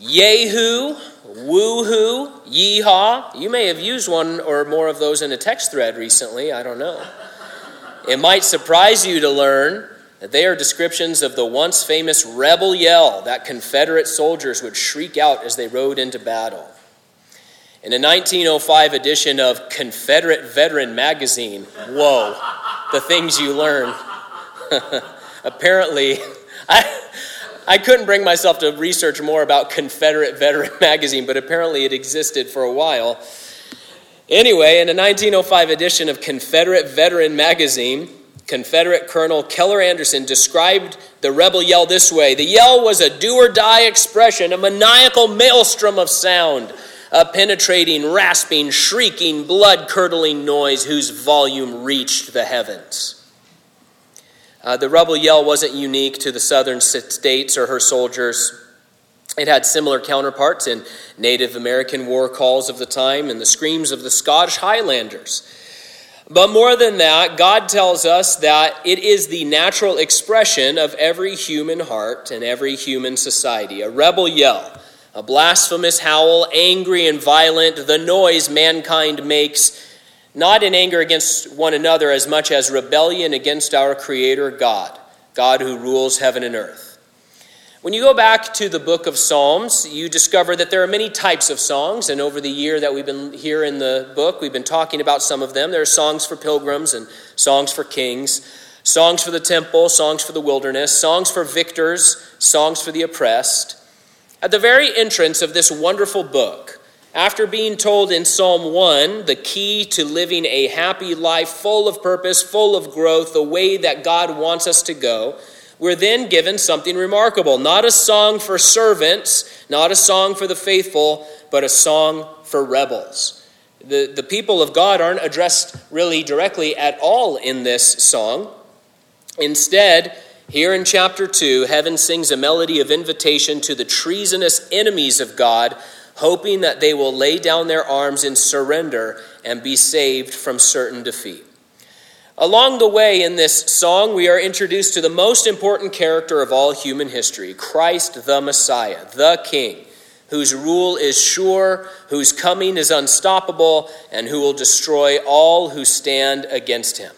Yahoo, woohoo, yeehaw. You may have used one or more of those in a text thread recently. I don't know. It might surprise you to learn that they are descriptions of the once famous rebel yell that Confederate soldiers would shriek out as they rode into battle. In a 1905 edition of Confederate Veteran Magazine, whoa, the things you learn. Apparently, I couldn't bring myself to research more about Confederate Veteran Magazine, but apparently it existed for a while. Anyway, in a 1905 edition of Confederate Veteran Magazine, Confederate Colonel Keller Anderson described the rebel yell this way. The yell was a do-or-die expression, a maniacal maelstrom of sound, a penetrating, rasping, shrieking, blood-curdling noise whose volume reached the heavens. The rebel yell wasn't unique to the southern states or her soldiers. It had similar counterparts in Native American war calls of the time and the screams of the Scottish Highlanders. But more than that, God tells us that it is the natural expression of every human heart and every human society. A rebel yell, a blasphemous howl, angry and violent, the noise mankind makes not in anger against one another as much as rebellion against our Creator God, God who rules heaven and earth. When you go back to the book of Psalms, you discover that there are many types of songs, and over the year that we've been here in the book, we've been talking about some of them. There are songs for pilgrims and songs for kings, songs for the temple, songs for the wilderness, songs for victors, songs for the oppressed. At the very entrance of this wonderful book, after being told in Psalm 1, the key to living a happy life full of purpose, full of growth, the way that God wants us to go, we're then given something remarkable. Not a song for servants, not a song for the faithful, but a song for rebels. The people of God aren't addressed really directly at all in this song. Instead, here in chapter 2, heaven sings a melody of invitation to the treasonous enemies of God, hoping that they will lay down their arms in surrender and be saved from certain defeat. Along the way in this song, we are introduced to the most important character of all human history, Christ the Messiah, the King, whose rule is sure, whose coming is unstoppable, and who will destroy all who stand against him.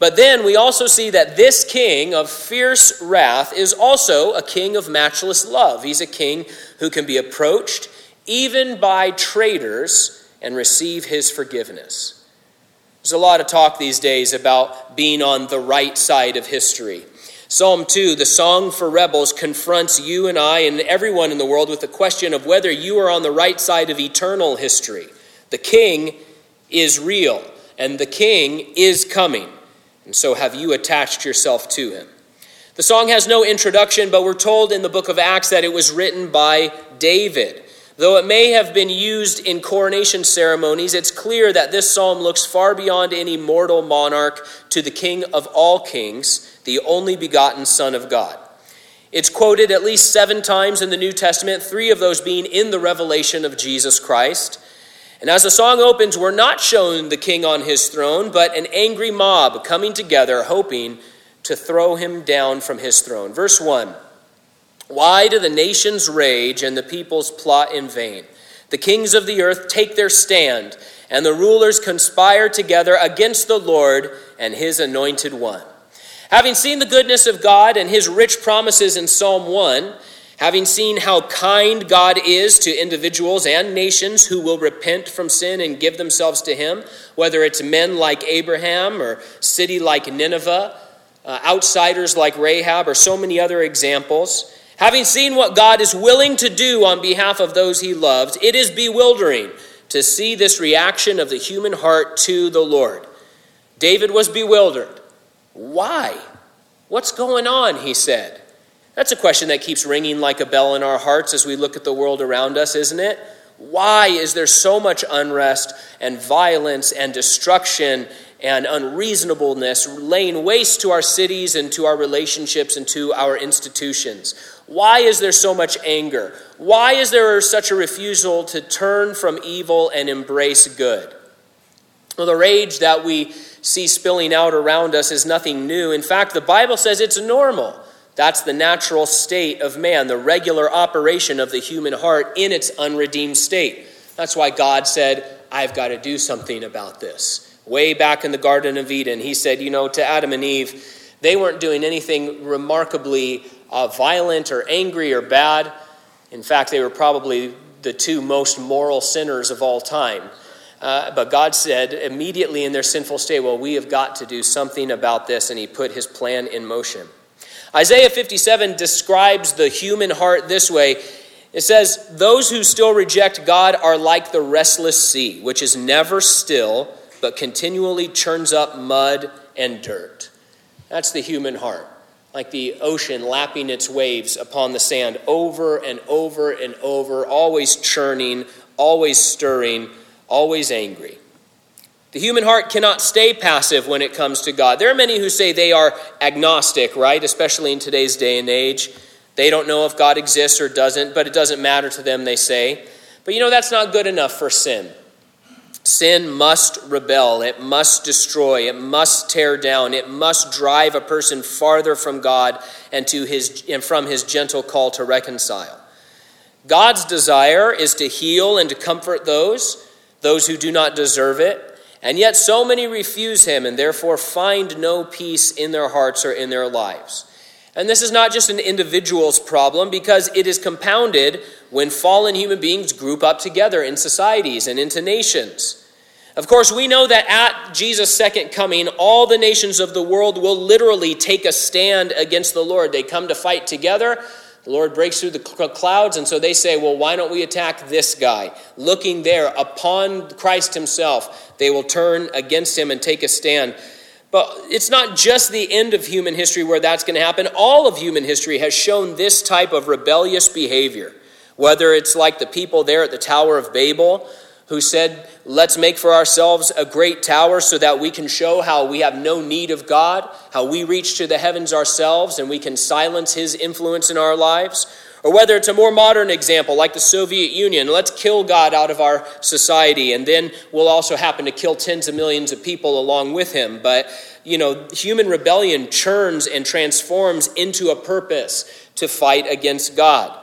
But then we also see that this king of fierce wrath is also a king of matchless love. He's a king who can be approached even by traitors, and receive his forgiveness. There's a lot of talk these days about being on the right side of history. Psalm 2, the song for rebels, confronts you and I and everyone in the world with the question of whether you are on the right side of eternal history. The king is real, and the king is coming. And so have you attached yourself to him? The song has no introduction, but we're told in the book of Acts that it was written by David. Though it may have been used in coronation ceremonies, it's clear that this psalm looks far beyond any mortal monarch to the King of all kings, the only begotten Son of God. It's quoted at least 7 times in the New Testament, 3 of those being in the revelation of Jesus Christ. And as the song opens, we're not shown the king on his throne, but an angry mob coming together, hoping to throw him down from his throne. Verse 1. Why do the nations rage and the peoples plot in vain? The kings of the earth take their stand, and the rulers conspire together against the Lord and his anointed one. Having seen the goodness of God and his rich promises in Psalm 1, having seen how kind God is to individuals and nations who will repent from sin and give themselves to him, whether it's men like Abraham or city like Nineveh, outsiders like Rahab, or so many other examples, having seen what God is willing to do on behalf of those he loves, it is bewildering to see this reaction of the human heart to the Lord. David was bewildered. Why? What's going on, he said. That's a question that keeps ringing like a bell in our hearts as we look at the world around us, isn't it? Why is there so much unrest and violence and destruction and unreasonableness laying waste to our cities and to our relationships and to our institutions? Why is there so much anger? Why is there such a refusal to turn from evil and embrace good? Well, the rage that we see spilling out around us is nothing new. In fact, the Bible says it's normal That's the natural state of man, the regular operation of the human heart in its unredeemed state. That's why God said, I've got to do something about this. Way back in the Garden of Eden, he said, to Adam and Eve, they weren't doing anything remarkably violent or angry or bad. In fact, they were probably the two most moral sinners of all time. But God said immediately in their sinful state, well, we have got to do something about this. And he put his plan in motion. Isaiah 57 describes the human heart this way. It says, those who still reject God are like the restless sea, which is never still, but continually churns up mud and dirt. That's the human heart, like the ocean lapping its waves upon the sand over and over and over, always churning, always stirring, always angry. The human heart cannot stay passive when it comes to God. There are many who say they are agnostic, right? Especially in today's day and age. They don't know if God exists or doesn't, but it doesn't matter to them, they say. But that's not good enough for sin. Sin must rebel. It must destroy. It must tear down. It must drive a person farther from God and from his gentle call to reconcile. God's desire is to heal and to comfort those who do not deserve it. And yet so many refuse him and therefore find no peace in their hearts or in their lives. And this is not just an individual's problem, because it is compounded when fallen human beings group up together in societies and into nations. Of course, we know that at Jesus' second coming, all the nations of the world will literally take a stand against the Lord. They come to fight together. The Lord breaks through the clouds, and so they say, well, why don't we attack this guy? Looking there upon Christ himself, they will turn against him and take a stand. But it's not just the end of human history where that's going to happen. All of human history has shown this type of rebellious behavior, whether it's like the people there at the Tower of Babel who said, let's make for ourselves a great tower so that we can show how we have no need of God, how we reach to the heavens ourselves and we can silence his influence in our lives. Or whether it's a more modern example like the Soviet Union, let's kill God out of our society and then we'll also happen to kill tens of millions of people along with him. But, human rebellion churns and transforms into a purpose to fight against God.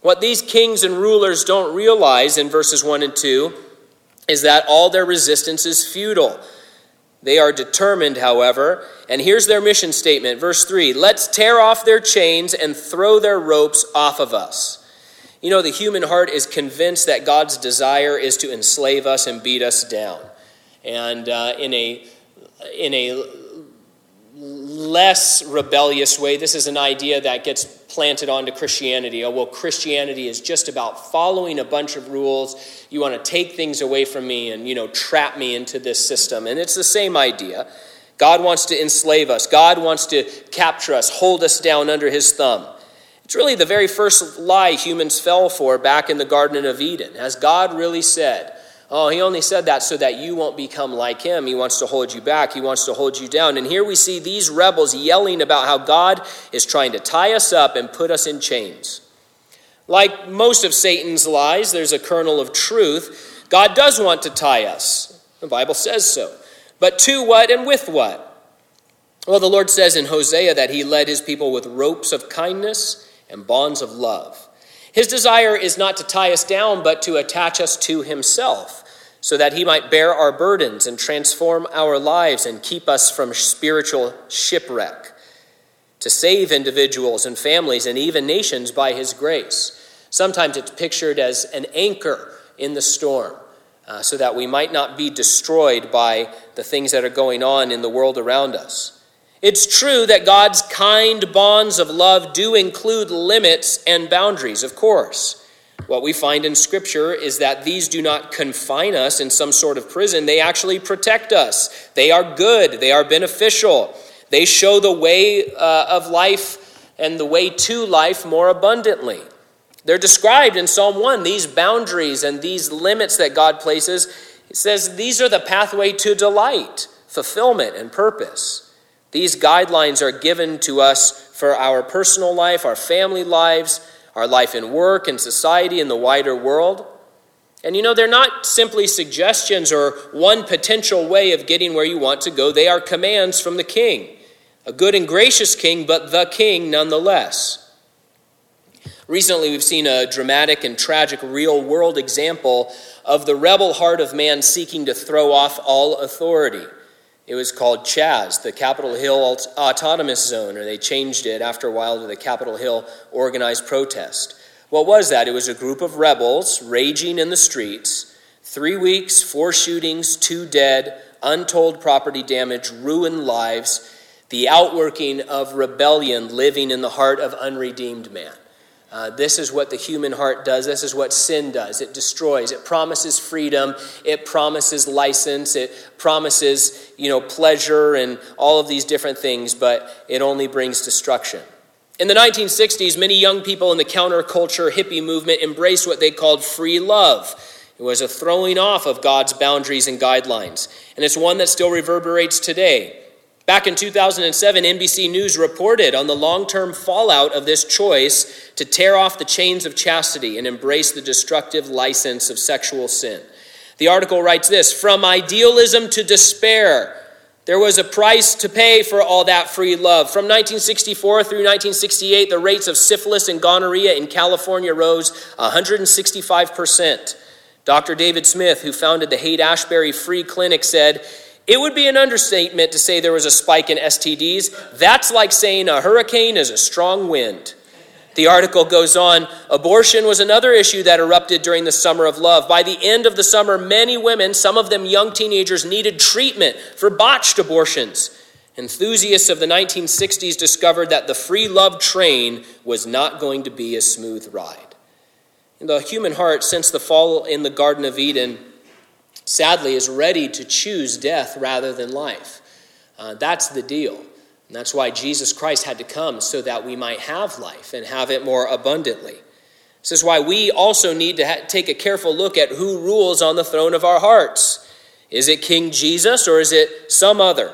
What these kings and rulers don't realize in verses 1 and 2 is that all their resistance is futile. They are determined, however, and here's their mission statement, verse 3, let's tear off their chains and throw their ropes off of us. The human heart is convinced that God's desire is to enslave us and beat us down. And in a less rebellious way, this is an idea that gets planted onto Christianity. Oh, well, Christianity is just about following a bunch of rules. You want to take things away from me and, trap me into this system. And it's the same idea. God wants to enslave us. God wants to capture us, hold us down under his thumb. It's really the very first lie humans fell for back in the Garden of Eden. Has God really said, oh, he only said that so that you won't become like him. He wants to hold you back. He wants to hold you down. And here we see these rebels yelling about how God is trying to tie us up and put us in chains. Like most of Satan's lies, there's a kernel of truth. God does want to tie us. The Bible says so. But to what and with what? Well, the Lord says in Hosea that he led his people with ropes of kindness and bonds of love. His desire is not to tie us down, but to attach us to himself so that he might bear our burdens and transform our lives and keep us from spiritual shipwreck, to save individuals and families and even nations by his grace. Sometimes it's pictured as an anchor in the storm, so that we might not be destroyed by the things that are going on in the world around us. It's true that God's kind bonds of love do include limits and boundaries, of course. What we find in Scripture is that these do not confine us in some sort of prison. They actually protect us. They are good. They are beneficial. They show the way of life and the way to life more abundantly. They're described in Psalm 1, these boundaries and these limits that God places. It says these are the pathway to delight, fulfillment, and purpose. These guidelines are given to us for our personal life, our family lives, our life in work and society and the wider world. And they're not simply suggestions or one potential way of getting where you want to go. They are commands from the king. A good and gracious king, but the king nonetheless. Recently, we've seen a dramatic and tragic real-world example of the rebel heart of man seeking to throw off all authority. It was called CHAZ, the Capitol Hill Autonomous Zone, or they changed it after a while to the Capitol Hill Organized Protest. What was that? It was a group of rebels raging in the streets. 3 weeks, 4 shootings, 2 dead, untold property damage, ruined lives, the outworking of rebellion living in the heart of unredeemed man. This is what the human heart does. This is what sin does. It destroys. It promises freedom. It promises license. It promises, pleasure and all of these different things, but it only brings destruction. In the 1960s, many young people in the counterculture hippie movement embraced what they called free love. It was a throwing off of God's boundaries and guidelines, and it's one that still reverberates today. Back in 2007, NBC News reported on the long-term fallout of this choice to tear off the chains of chastity and embrace the destructive license of sexual sin. The article writes this: from idealism to despair, there was a price to pay for all that free love. From 1964 through 1968, the rates of syphilis and gonorrhea in California rose 165%. Dr. David Smith, who founded the Haight-Ashbury Free Clinic, said, "It would be an understatement to say there was a spike in STDs. That's like saying a hurricane is a strong wind." The article goes on. Abortion was another issue that erupted during the summer of love. By the end of the summer, many women, some of them young teenagers, needed treatment for botched abortions. Enthusiasts of the 1960s discovered that the free love train was not going to be a smooth ride. And the human heart, since the fall in the Garden of Eden, sadly, is ready to choose death rather than life. That's the deal. And that's why Jesus Christ had to come, so that we might have life and have it more abundantly. This is why we also need to take a careful look at who rules on the throne of our hearts. Is it King Jesus or is it some other?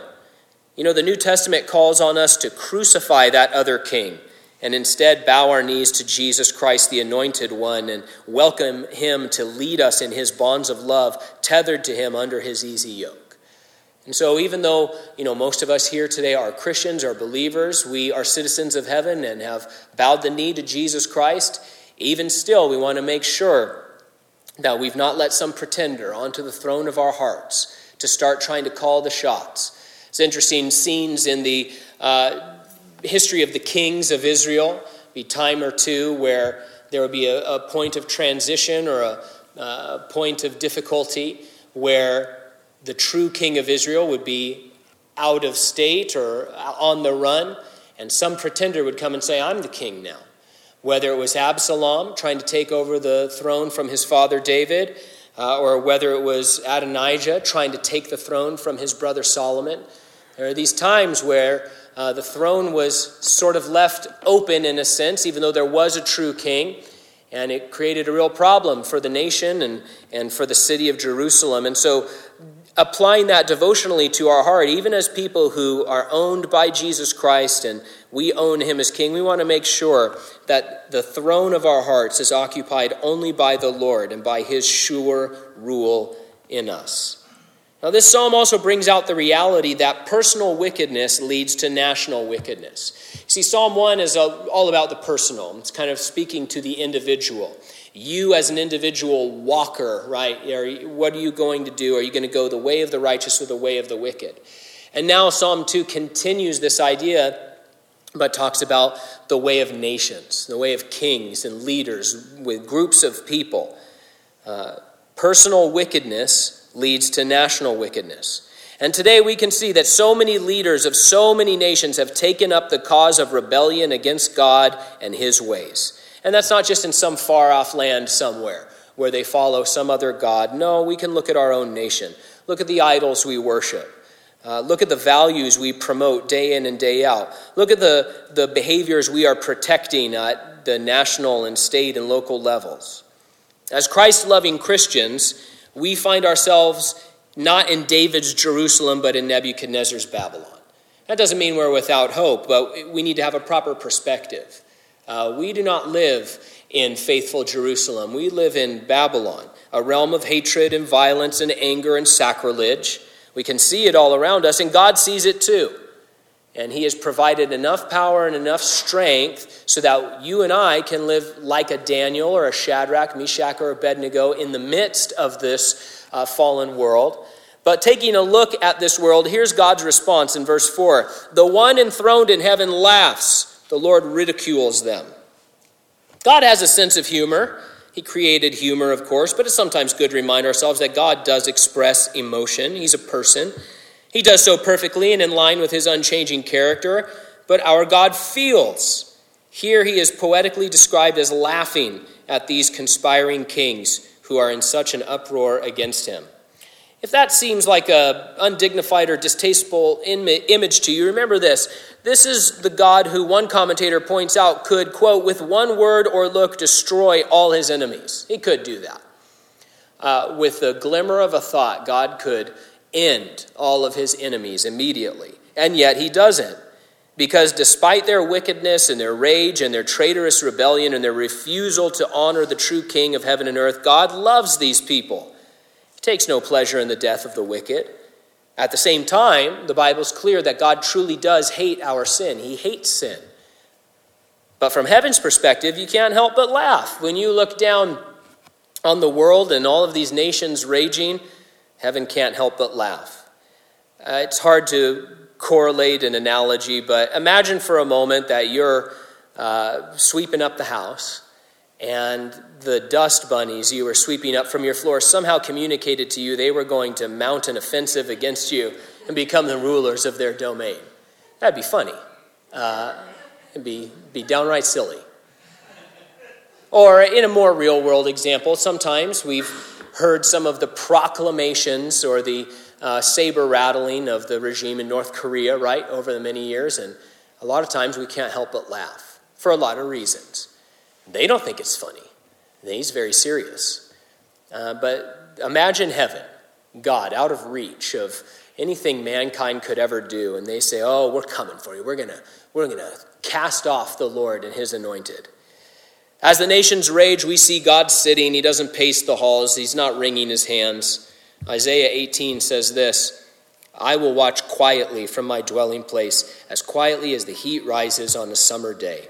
The New Testament calls on us to crucify that other king and instead bow our knees to Jesus Christ, the Anointed One, and welcome him to lead us in his bonds of love, tethered to him under his easy yoke. And so even though, most of us here today are Christians, are believers, we are citizens of heaven and have bowed the knee to Jesus Christ, even still we want to make sure that we've not let some pretender onto the throne of our hearts to start trying to call the shots. It's interesting scenes in the history of the kings of Israel, be time or two where there would be a point of transition or a point of difficulty where the true king of Israel would be out of state or on the run, and some pretender would come and say, "I'm the king now." Whether it was Absalom trying to take over the throne from his father David, or whether it was Adonijah trying to take the throne from his brother Solomon, there are these times where the throne was sort of left open in a sense, even though there was a true king, and it created a real problem for the nation and for the city of Jerusalem. And so applying that devotionally to our heart, even as people who are owned by Jesus Christ and we own him as king, we want to make sure that the throne of our hearts is occupied only by the Lord and by his sure rule in us. Now, this psalm also brings out the reality that personal wickedness leads to national wickedness. See, Psalm 1 is all about the personal. It's kind of speaking to the individual. You as an individual walker, right? What are you going to do? Are you going to go the way of the righteous or the way of the wicked? And now Psalm 2 continues this idea, but talks about the way of nations, the way of kings and leaders with groups of people. Personal wickedness leads to national wickedness. And today we can see that so many leaders of so many nations have taken up the cause of rebellion against God and his ways. And that's not just in some far-off land somewhere where they follow some other god. No, we can look at our own nation. Look at the idols we worship. Look at the values we promote day in and day out. Look at the behaviors we are protecting at the national and state and local levels. As Christ-loving Christians, we find ourselves not in David's Jerusalem, but in Nebuchadnezzar's Babylon. That doesn't mean we're without hope, but we need to have a proper perspective. We do not live in faithful Jerusalem. We live in Babylon, a realm of hatred and violence and anger and sacrilege. We can see it all around us, and God sees it too. And he has provided enough power and enough strength so that you and I can live like a Daniel or a Shadrach, Meshach, or Abednego in the midst of this fallen world. But taking a look at this world, here's God's response in verse 4. The one enthroned in heaven laughs. The Lord ridicules them. God has a sense of humor. He created humor, of course, but it's sometimes good to remind ourselves that God does express emotion. He's a person. He does so perfectly and in line with his unchanging character, but our God feels. Here he is poetically described as laughing at these conspiring kings who are in such an uproar against him. If that seems like a undignified or distasteful image to you, remember this. This is the God who one commentator points out could, quote, with one word or look, destroy all his enemies. He could do that. With the glimmer of a thought, God could end all of his enemies immediately. And yet he doesn't. Because despite their wickedness and their rage and their traitorous rebellion and their refusal to honor the true King of heaven and earth, God loves these people. He takes no pleasure in the death of the wicked. At the same time, the Bible's clear that God truly does hate our sin. He hates sin. But from heaven's perspective, you can't help but laugh. When you look down on the world and all of these nations raging, heaven can't help but laugh. It's hard to correlate an analogy, but imagine for a moment that you're sweeping up the house and the dust bunnies you were sweeping up from your floor somehow communicated to you they were going to mount an offensive against you and become the rulers of their domain. That'd be funny. It'd be downright silly. Or in a more real world example, sometimes we've heard some of the proclamations or the saber rattling of the regime in North Korea, right, over the many years. And a lot of times we can't help but laugh for a lot of reasons. They don't think it's funny. He's very serious. But imagine heaven, God, out of reach of anything mankind could ever do. And they say, oh, we're coming for you. We're gonna cast off the Lord and his anointed. As the nations rage, we see God sitting. He doesn't pace the halls. He's not wringing his hands. Isaiah 18 says this, I will watch quietly from my dwelling place, as quietly as the heat rises on a summer day.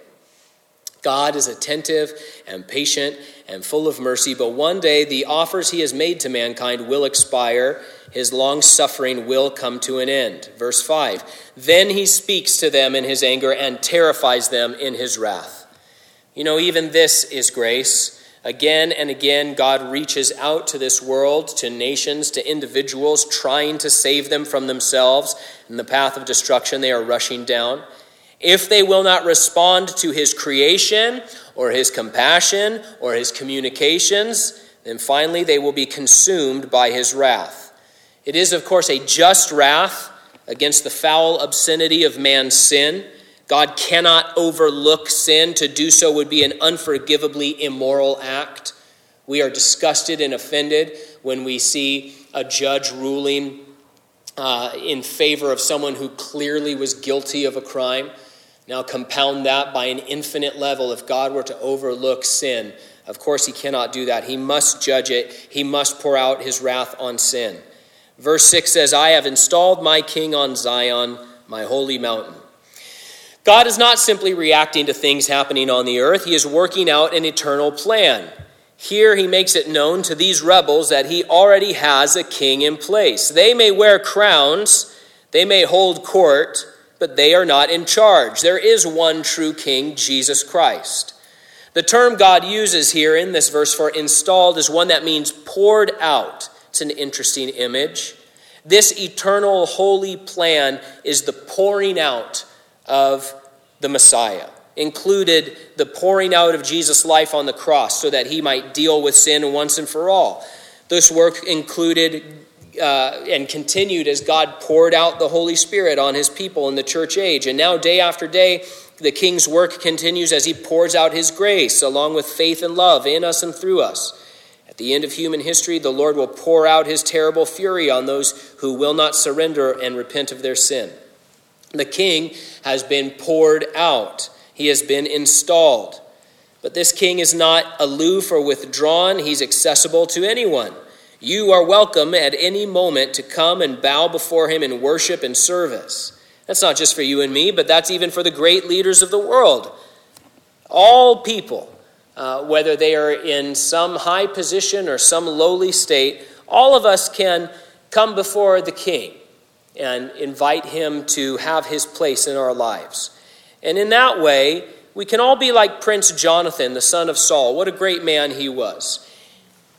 God is attentive and patient and full of mercy, but one day the offers he has made to mankind will expire. His long suffering will come to an end. Verse 5, then he speaks to them in his anger and terrifies them in his wrath. You know, even this is grace. Again and again, God reaches out to this world, to nations, to individuals, trying to save them from themselves and the path of destruction they are rushing down. If they will not respond to his creation or his compassion or his communications, then finally they will be consumed by his wrath. It is, of course, a just wrath against the foul obscenity of man's sin. God cannot overlook sin. To do so would be an unforgivably immoral act. We are disgusted and offended when we see a judge ruling in favor of someone who clearly was guilty of a crime. Now compound that by an infinite level. If God were to overlook sin, of course he cannot do that. He must judge it. He must pour out his wrath on sin. Verse 6 says, I have installed my king on Zion, my holy mountain. God is not simply reacting to things happening on the earth. He is working out an eternal plan. Here he makes it known to these rebels that he already has a king in place. They may wear crowns, they may hold court, but they are not in charge. There is one true king, Jesus Christ. The term God uses here in this verse for installed is one that means poured out. It's an interesting image. This eternal holy plan is the pouring out of the Messiah, included the pouring out of Jesus' life on the cross so that he might deal with sin once and for all. This work included and continued as God poured out the Holy Spirit on his people in the church age. And now day after day, the king's work continues as he pours out his grace along with faith and love in us and through us. At the end of human history, the Lord will pour out his terrible fury on those who will not surrender and repent of their sin. The king has been poured out. He has been installed. But this king is not aloof or withdrawn. He's accessible to anyone. You are welcome at any moment to come and bow before him in worship and service. That's not just for you and me, but that's even for the great leaders of the world. All people, whether they are in some high position or some lowly state, all of us can come before the King and invite him to have his place in our lives. And in that way, we can all be like Prince Jonathan, the son of Saul. What a great man he was.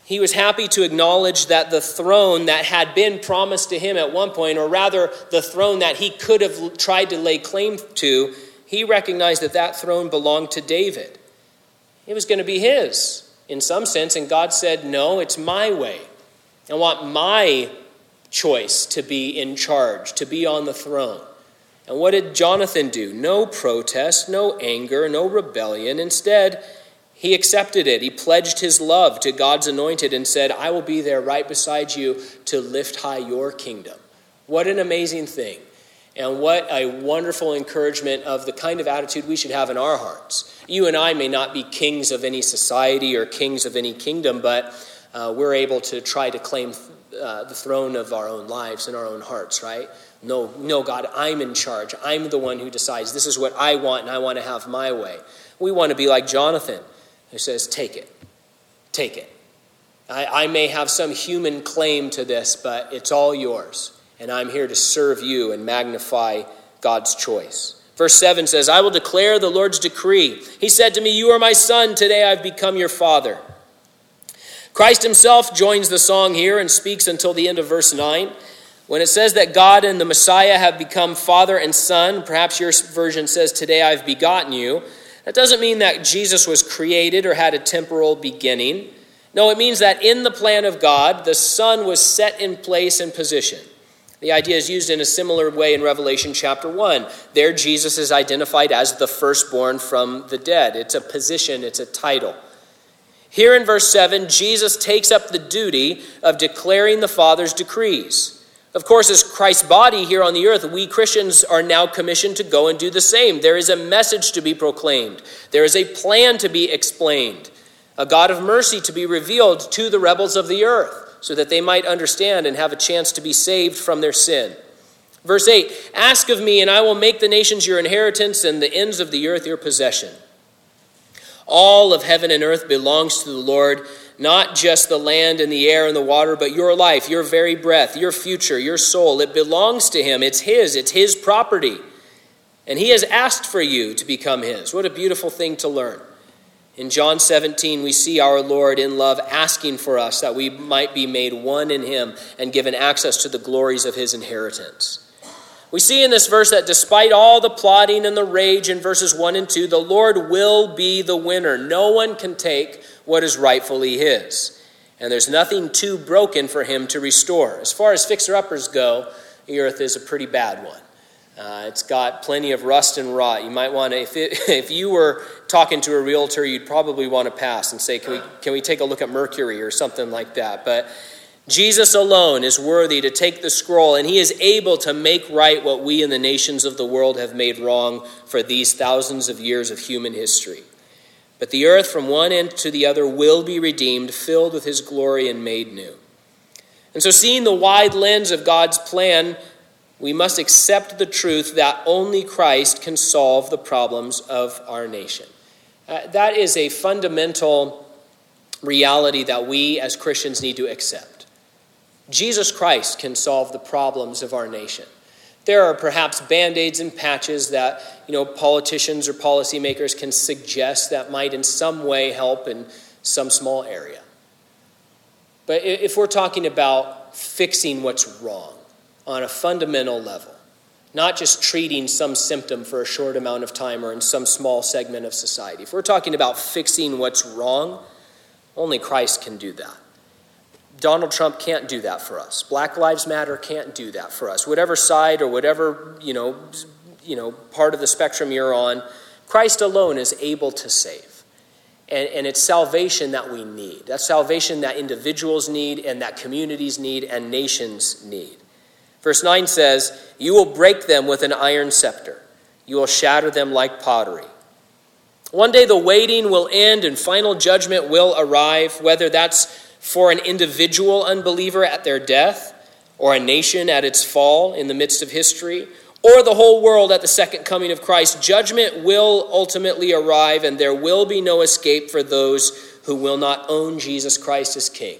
He was happy to acknowledge that the throne that had been promised to him at one point, or rather the throne that he could have tried to lay claim to, he recognized that that throne belonged to David. It was going to be his in some sense, and God said, no, it's my way. I want my choice to be in charge, to be on the throne. And what did Jonathan do? No protest, no anger, no rebellion. Instead, he accepted it. He pledged his love to God's anointed and said, I will be there right beside you to lift high your kingdom. What an amazing thing. And what a wonderful encouragement of the kind of attitude we should have in our hearts. You and I may not be kings of any society or kings of any kingdom, but we're able to try to claim the throne of our own lives and our own hearts, right? No, God, I'm in charge. I'm the one who decides. This is what I want, and I want to have my way. We want to be like Jonathan, who says, take it. Take it. I may have some human claim to this, but it's all yours, and I'm here to serve you and magnify God's choice. Verse 7 says, I will declare the Lord's decree. He said to me, you are my son. Today I've become your father. Christ himself joins the song here and speaks until the end of verse 9. When it says that God and the Messiah have become father and son, perhaps your version says, today I've begotten you. That doesn't mean that Jesus was created or had a temporal beginning. No, it means that in the plan of God, the son was set in place and position. The idea is used in a similar way in Revelation chapter 1. There, Jesus is identified as the firstborn from the dead. It's a position, it's a title. Here in verse 7, Jesus takes up the duty of declaring the Father's decrees. Of course, as Christ's body here on the earth, we Christians are now commissioned to go and do the same. There is a message to be proclaimed. There is a plan to be explained. A God of mercy to be revealed to the rebels of the earth so that they might understand and have a chance to be saved from their sin. Verse 8, ask of me and I will make the nations your inheritance and the ends of the earth your possession. All of heaven and earth belongs to the Lord, not just the land and the air and the water, but your life, your very breath, your future, your soul. It belongs to him. It's his property. And he has asked for you to become his. What a beautiful thing to learn. In John 17, we see our Lord in love asking for us that we might be made one in him and given access to the glories of his inheritance. We see in this verse that despite all the plotting and the rage in verses 1 and 2, the Lord will be the winner. No one can take what is rightfully his. And there's nothing too broken for him to restore. As far as fixer-uppers go, the earth is a pretty bad one. It's got plenty of rust and rot. You might want to, if you were talking to a realtor, you'd probably want to pass and say, can we take a look at Mercury or something like that? But Jesus alone is worthy to take the scroll, and he is able to make right what we and the nations of the world have made wrong for these thousands of years of human history. But the earth from one end to the other will be redeemed, filled with his glory and made new. And so seeing the wide lens of God's plan, we must accept the truth that only Christ can solve the problems of our nation. That is a fundamental reality that we as Christians need to accept. Jesus Christ can solve the problems of our nation. There are perhaps band-aids and patches that, politicians or policymakers can suggest that might in some way help in some small area. But if we're talking about fixing what's wrong on a fundamental level, not just treating some symptom for a short amount of time or in some small segment of society, if we're talking about fixing what's wrong, only Christ can do that. Donald Trump can't do that for us. Black Lives Matter can't do that for us. Whatever side or whatever, part of the spectrum you're on, Christ alone is able to save. And it's salvation that we need. That's salvation that individuals need and that communities need and nations need. Verse 9 says, you will break them with an iron scepter. You will shatter them like pottery. One day the waiting will end and final judgment will arrive, whether that's for an individual unbeliever at their death, or a nation at its fall in the midst of history, or the whole world at the second coming of Christ, judgment will ultimately arrive, and there will be no escape for those who will not own Jesus Christ as King.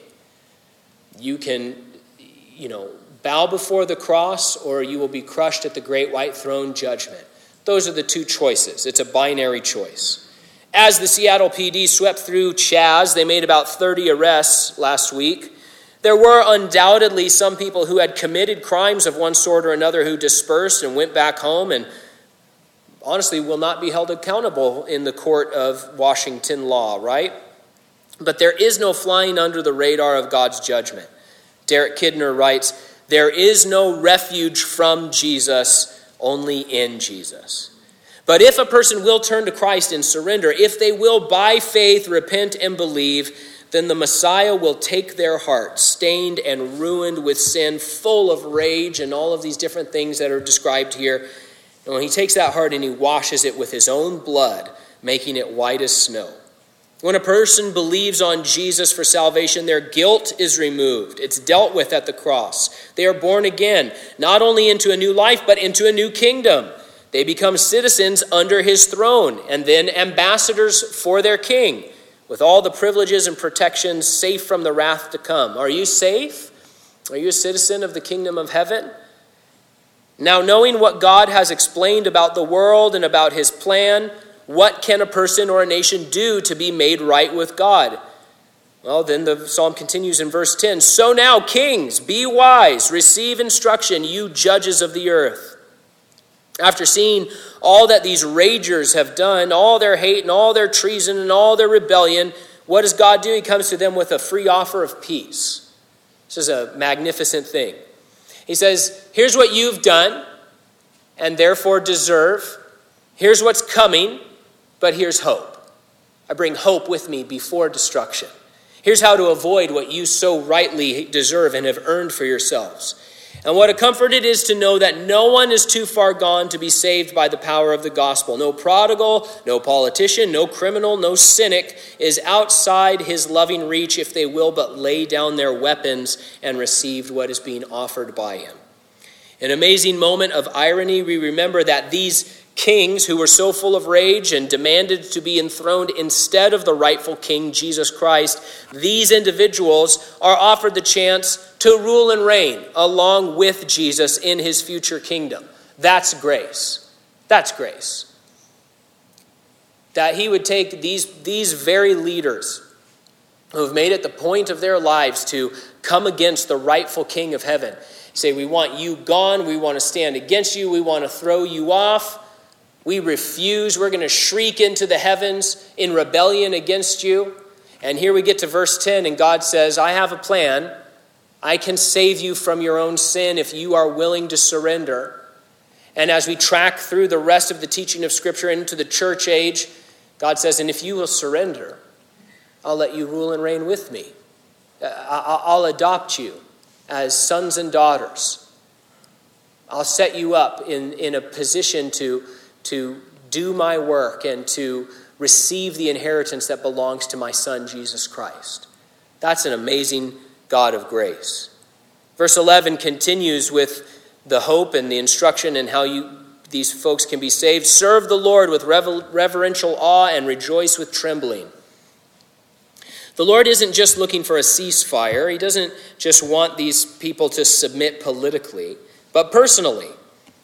You can, bow before the cross, or you will be crushed at the great white throne judgment. Those are the two choices. It's a binary choice. As the Seattle PD swept through Chaz, they made about 30 arrests last week. There were undoubtedly some people who had committed crimes of one sort or another who dispersed and went back home and honestly will not be held accountable in the court of Washington law, right? But there is no flying under the radar of God's judgment. Derek Kidner writes, "There is no refuge from Jesus, only in Jesus." But if a person will turn to Christ and surrender, if they will by faith repent and believe, then the Messiah will take their heart, stained and ruined with sin, full of rage and all of these different things that are described here. And when he takes that heart and he washes it with his own blood, making it white as snow. When a person believes on Jesus for salvation, their guilt is removed. It's dealt with at the cross. They are born again, not only into a new life, but into a new kingdom. They become citizens under his throne and then ambassadors for their king with all the privileges and protections, safe from the wrath to come. Are you safe? Are you a citizen of the kingdom of heaven? Now, knowing what God has explained about the world and about his plan, what can a person or a nation do to be made right with God? Well, then the psalm continues in verse 10. So now, kings, be wise, receive instruction, you judges of the earth. After seeing all that these ragers have done, all their hate and all their treason and all their rebellion, what does God do? He comes to them with a free offer of peace. This is a magnificent thing. He says, here's what you've done and therefore deserve. Here's what's coming. But here's hope. I bring hope with me before destruction. Here's how to avoid what you so rightly deserve and have earned for yourselves. And what a comfort it is to know that no one is too far gone to be saved by the power of the gospel. No prodigal, no politician, no criminal, no cynic is outside his loving reach if they will but lay down their weapons and receive what is being offered by him. An amazing moment of irony, we remember that these kings who were so full of rage and demanded to be enthroned instead of the rightful king, Jesus Christ, these individuals are offered the chance to rule and reign along with Jesus in his future kingdom. That's grace. That's grace. That he would take these very leaders who have made it the point of their lives to come against the rightful king of heaven. Say, we want you gone. We want to stand against you. We want to throw you off. We refuse. We're going to shriek into the heavens in rebellion against you. And here we get to verse 10, and God says, I have a plan. I can save you from your own sin if you are willing to surrender. And as we track through the rest of the teaching of Scripture into the church age, God says, and if you will surrender, I'll let you rule and reign with me. I'll adopt you as sons and daughters. I'll set you up in a position to do my work and to receive the inheritance that belongs to my son, Jesus Christ. That's an amazing God of grace. Verse 11 continues with the hope and the instruction and how these folks can be saved. Serve the Lord with reverential awe and rejoice with trembling. The Lord isn't just looking for a ceasefire. He doesn't just want these people to submit politically, but personally.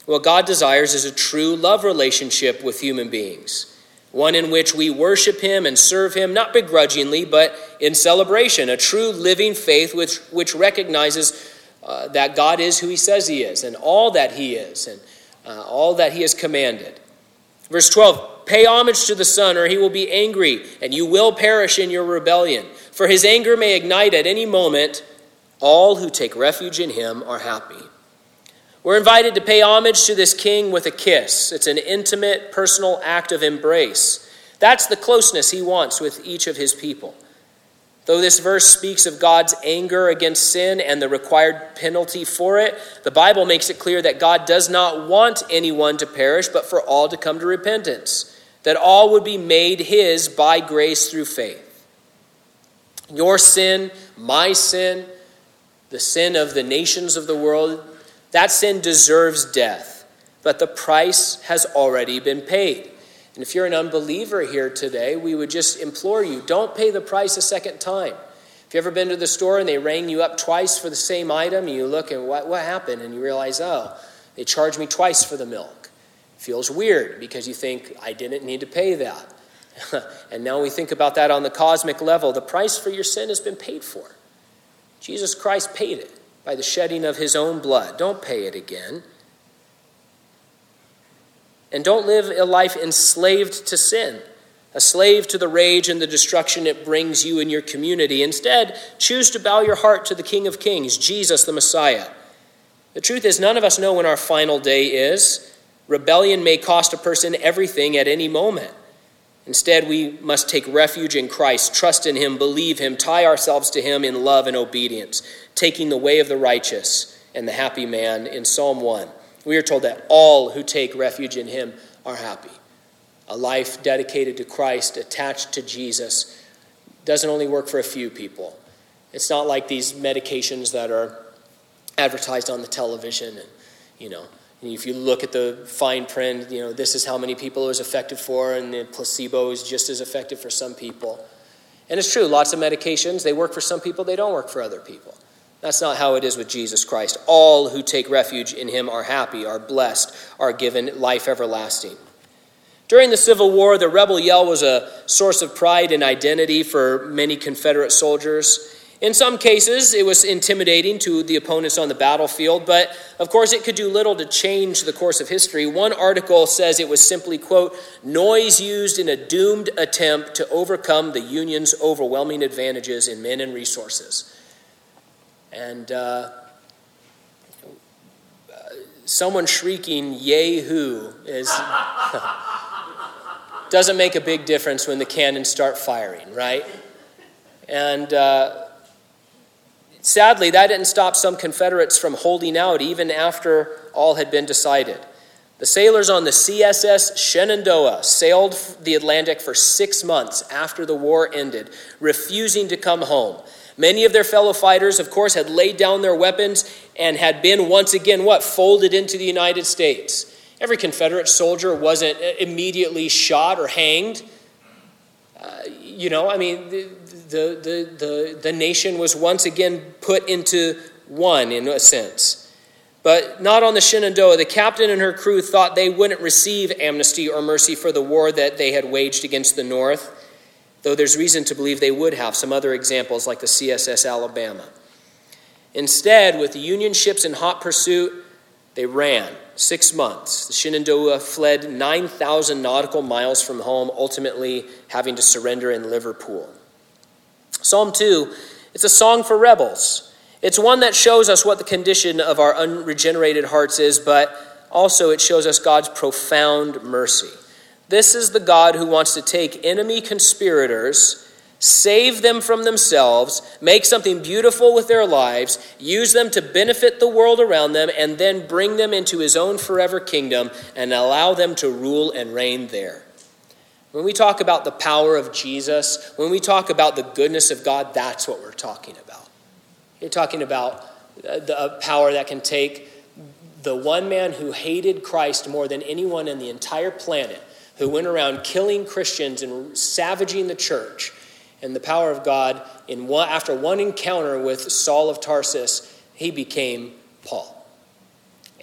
What God desires is a true love relationship with human beings, one in which we worship him and serve him, not begrudgingly, but in celebration, a true living faith which recognizes that God is who he says he is and all that he is and all that he has commanded. Verse 12, pay homage to the Son, or he will be angry, and you will perish in your rebellion. For his anger may ignite at any moment. All who take refuge in him are happy. We're invited to pay homage to this king with a kiss. It's an intimate, personal act of embrace. That's the closeness he wants with each of his people. Though this verse speaks of God's anger against sin and the required penalty for it, the Bible makes it clear that God does not want anyone to perish, but for all to come to repentance, that all would be made his by grace through faith. Your sin, my sin, the sin of the nations of the world, that sin deserves death. but the price has already been paid. And if you're an unbeliever here today, we would just implore you, don't pay the price a second time. If you've ever been to the store and they rang you up twice for the same item, and you look and what happened? And you realize, oh, they charged me twice for the milk. It feels weird because you think, I didn't need to pay that. And now we think about that on the cosmic level. The price for your sin has been paid for. Jesus Christ paid it by the shedding of his own blood. Don't pay it again. And don't live a life enslaved to sin, a slave to the rage and the destruction it brings you and your community. Instead, choose to bow your heart to the King of Kings, Jesus the Messiah. The truth is, none of us know when our final day is. Rebellion may cost a person everything at any moment. Instead, we must take refuge in Christ, trust in him, believe him, tie ourselves to him in love and obedience, taking the way of the righteous and the happy man in Psalm 1. We are told that all who take refuge in him are happy. A life dedicated to Christ, attached to Jesus, doesn't only work for a few people. It's not like these medications that are advertised on the television. And, if you look at the fine print, this is how many people it was effective for, and the placebo is just as effective for some people. And it's true, lots of medications, they work for some people, they don't work for other people. That's not how it is with Jesus Christ. All who take refuge in him are happy, are blessed, are given life everlasting. During the Civil War, the rebel yell was a source of pride and identity for many Confederate soldiers. In some cases, it was intimidating to the opponents on the battlefield, but of course it could do little to change the course of history. One article says it was simply, quote, noise used in a doomed attempt to overcome the Union's overwhelming advantages in men and resources. And someone shrieking, yay-hoo, doesn't make a big difference when the cannons start firing, right? And sadly, that didn't stop some Confederates from holding out even after all had been decided. The sailors on the CSS Shenandoah sailed the Atlantic for 6 months after the war ended, refusing to come home. Many of their fellow fighters, of course, had laid down their weapons and had been once again, folded into the United States. Every Confederate soldier wasn't immediately shot or hanged. The nation was once again put into one in a sense. But not on the Shenandoah. The captain and her crew thought they wouldn't receive amnesty or mercy for the war that they had waged against the North, though there's reason to believe they would have. Some other examples like the CSS Alabama. Instead, with the Union ships in hot pursuit, they ran 6 months. The Shenandoah fled 9,000 nautical miles from home, ultimately having to surrender in Liverpool. Psalm 2, it's a song for rebels. It's one that shows us what the condition of our unregenerated hearts is, but also it shows us God's profound mercy. This is the God who wants to take enemy conspirators, save them from themselves, make something beautiful with their lives, use them to benefit the world around them, and then bring them into his own forever kingdom and allow them to rule and reign there. When we talk about the power of Jesus, when we talk about the goodness of God, that's what we're talking about. You're talking about the power that can take the one man who hated Christ more than anyone in the entire planet, who went around killing Christians and savaging the church, and the power of God, after one encounter with Saul of Tarsus, he became Paul.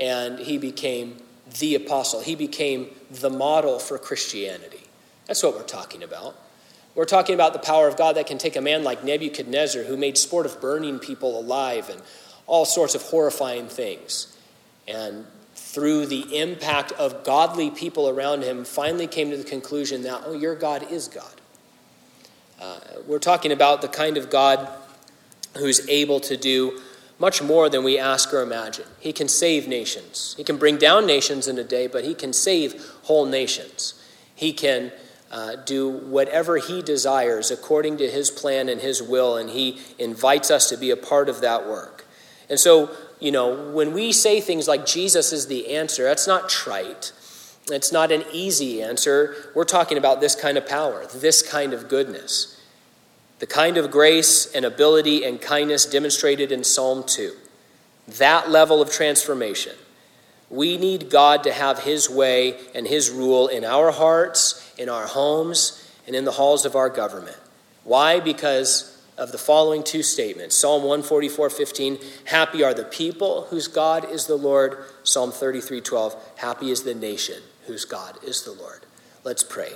And he became the apostle. He became the model for Christianity. That's what we're talking about. We're talking about the power of God that can take a man like Nebuchadnezzar, who made sport of burning people alive and all sorts of horrifying things, and through the impact of godly people around him, finally came to the conclusion that, your God is God. We're talking about the kind of God who's able to do much more than we ask or imagine. He can save nations. He can bring down nations in a day, but he can save whole nations. He can do whatever he desires according to his plan and his will, and he invites us to be a part of that work. And so, when we say things like Jesus is the answer, that's not trite. It's not an easy answer. We're talking about this kind of power, this kind of goodness, the kind of grace and ability and kindness demonstrated in Psalm 2. That level of transformation. We need God to have his way and his rule in our hearts, in our homes, and in the halls of our government. Why? Because of the following two statements. Psalm 144:15, happy are the people whose God is the Lord. Psalm 33:12, happy is the nation whose God is the Lord. Let's pray.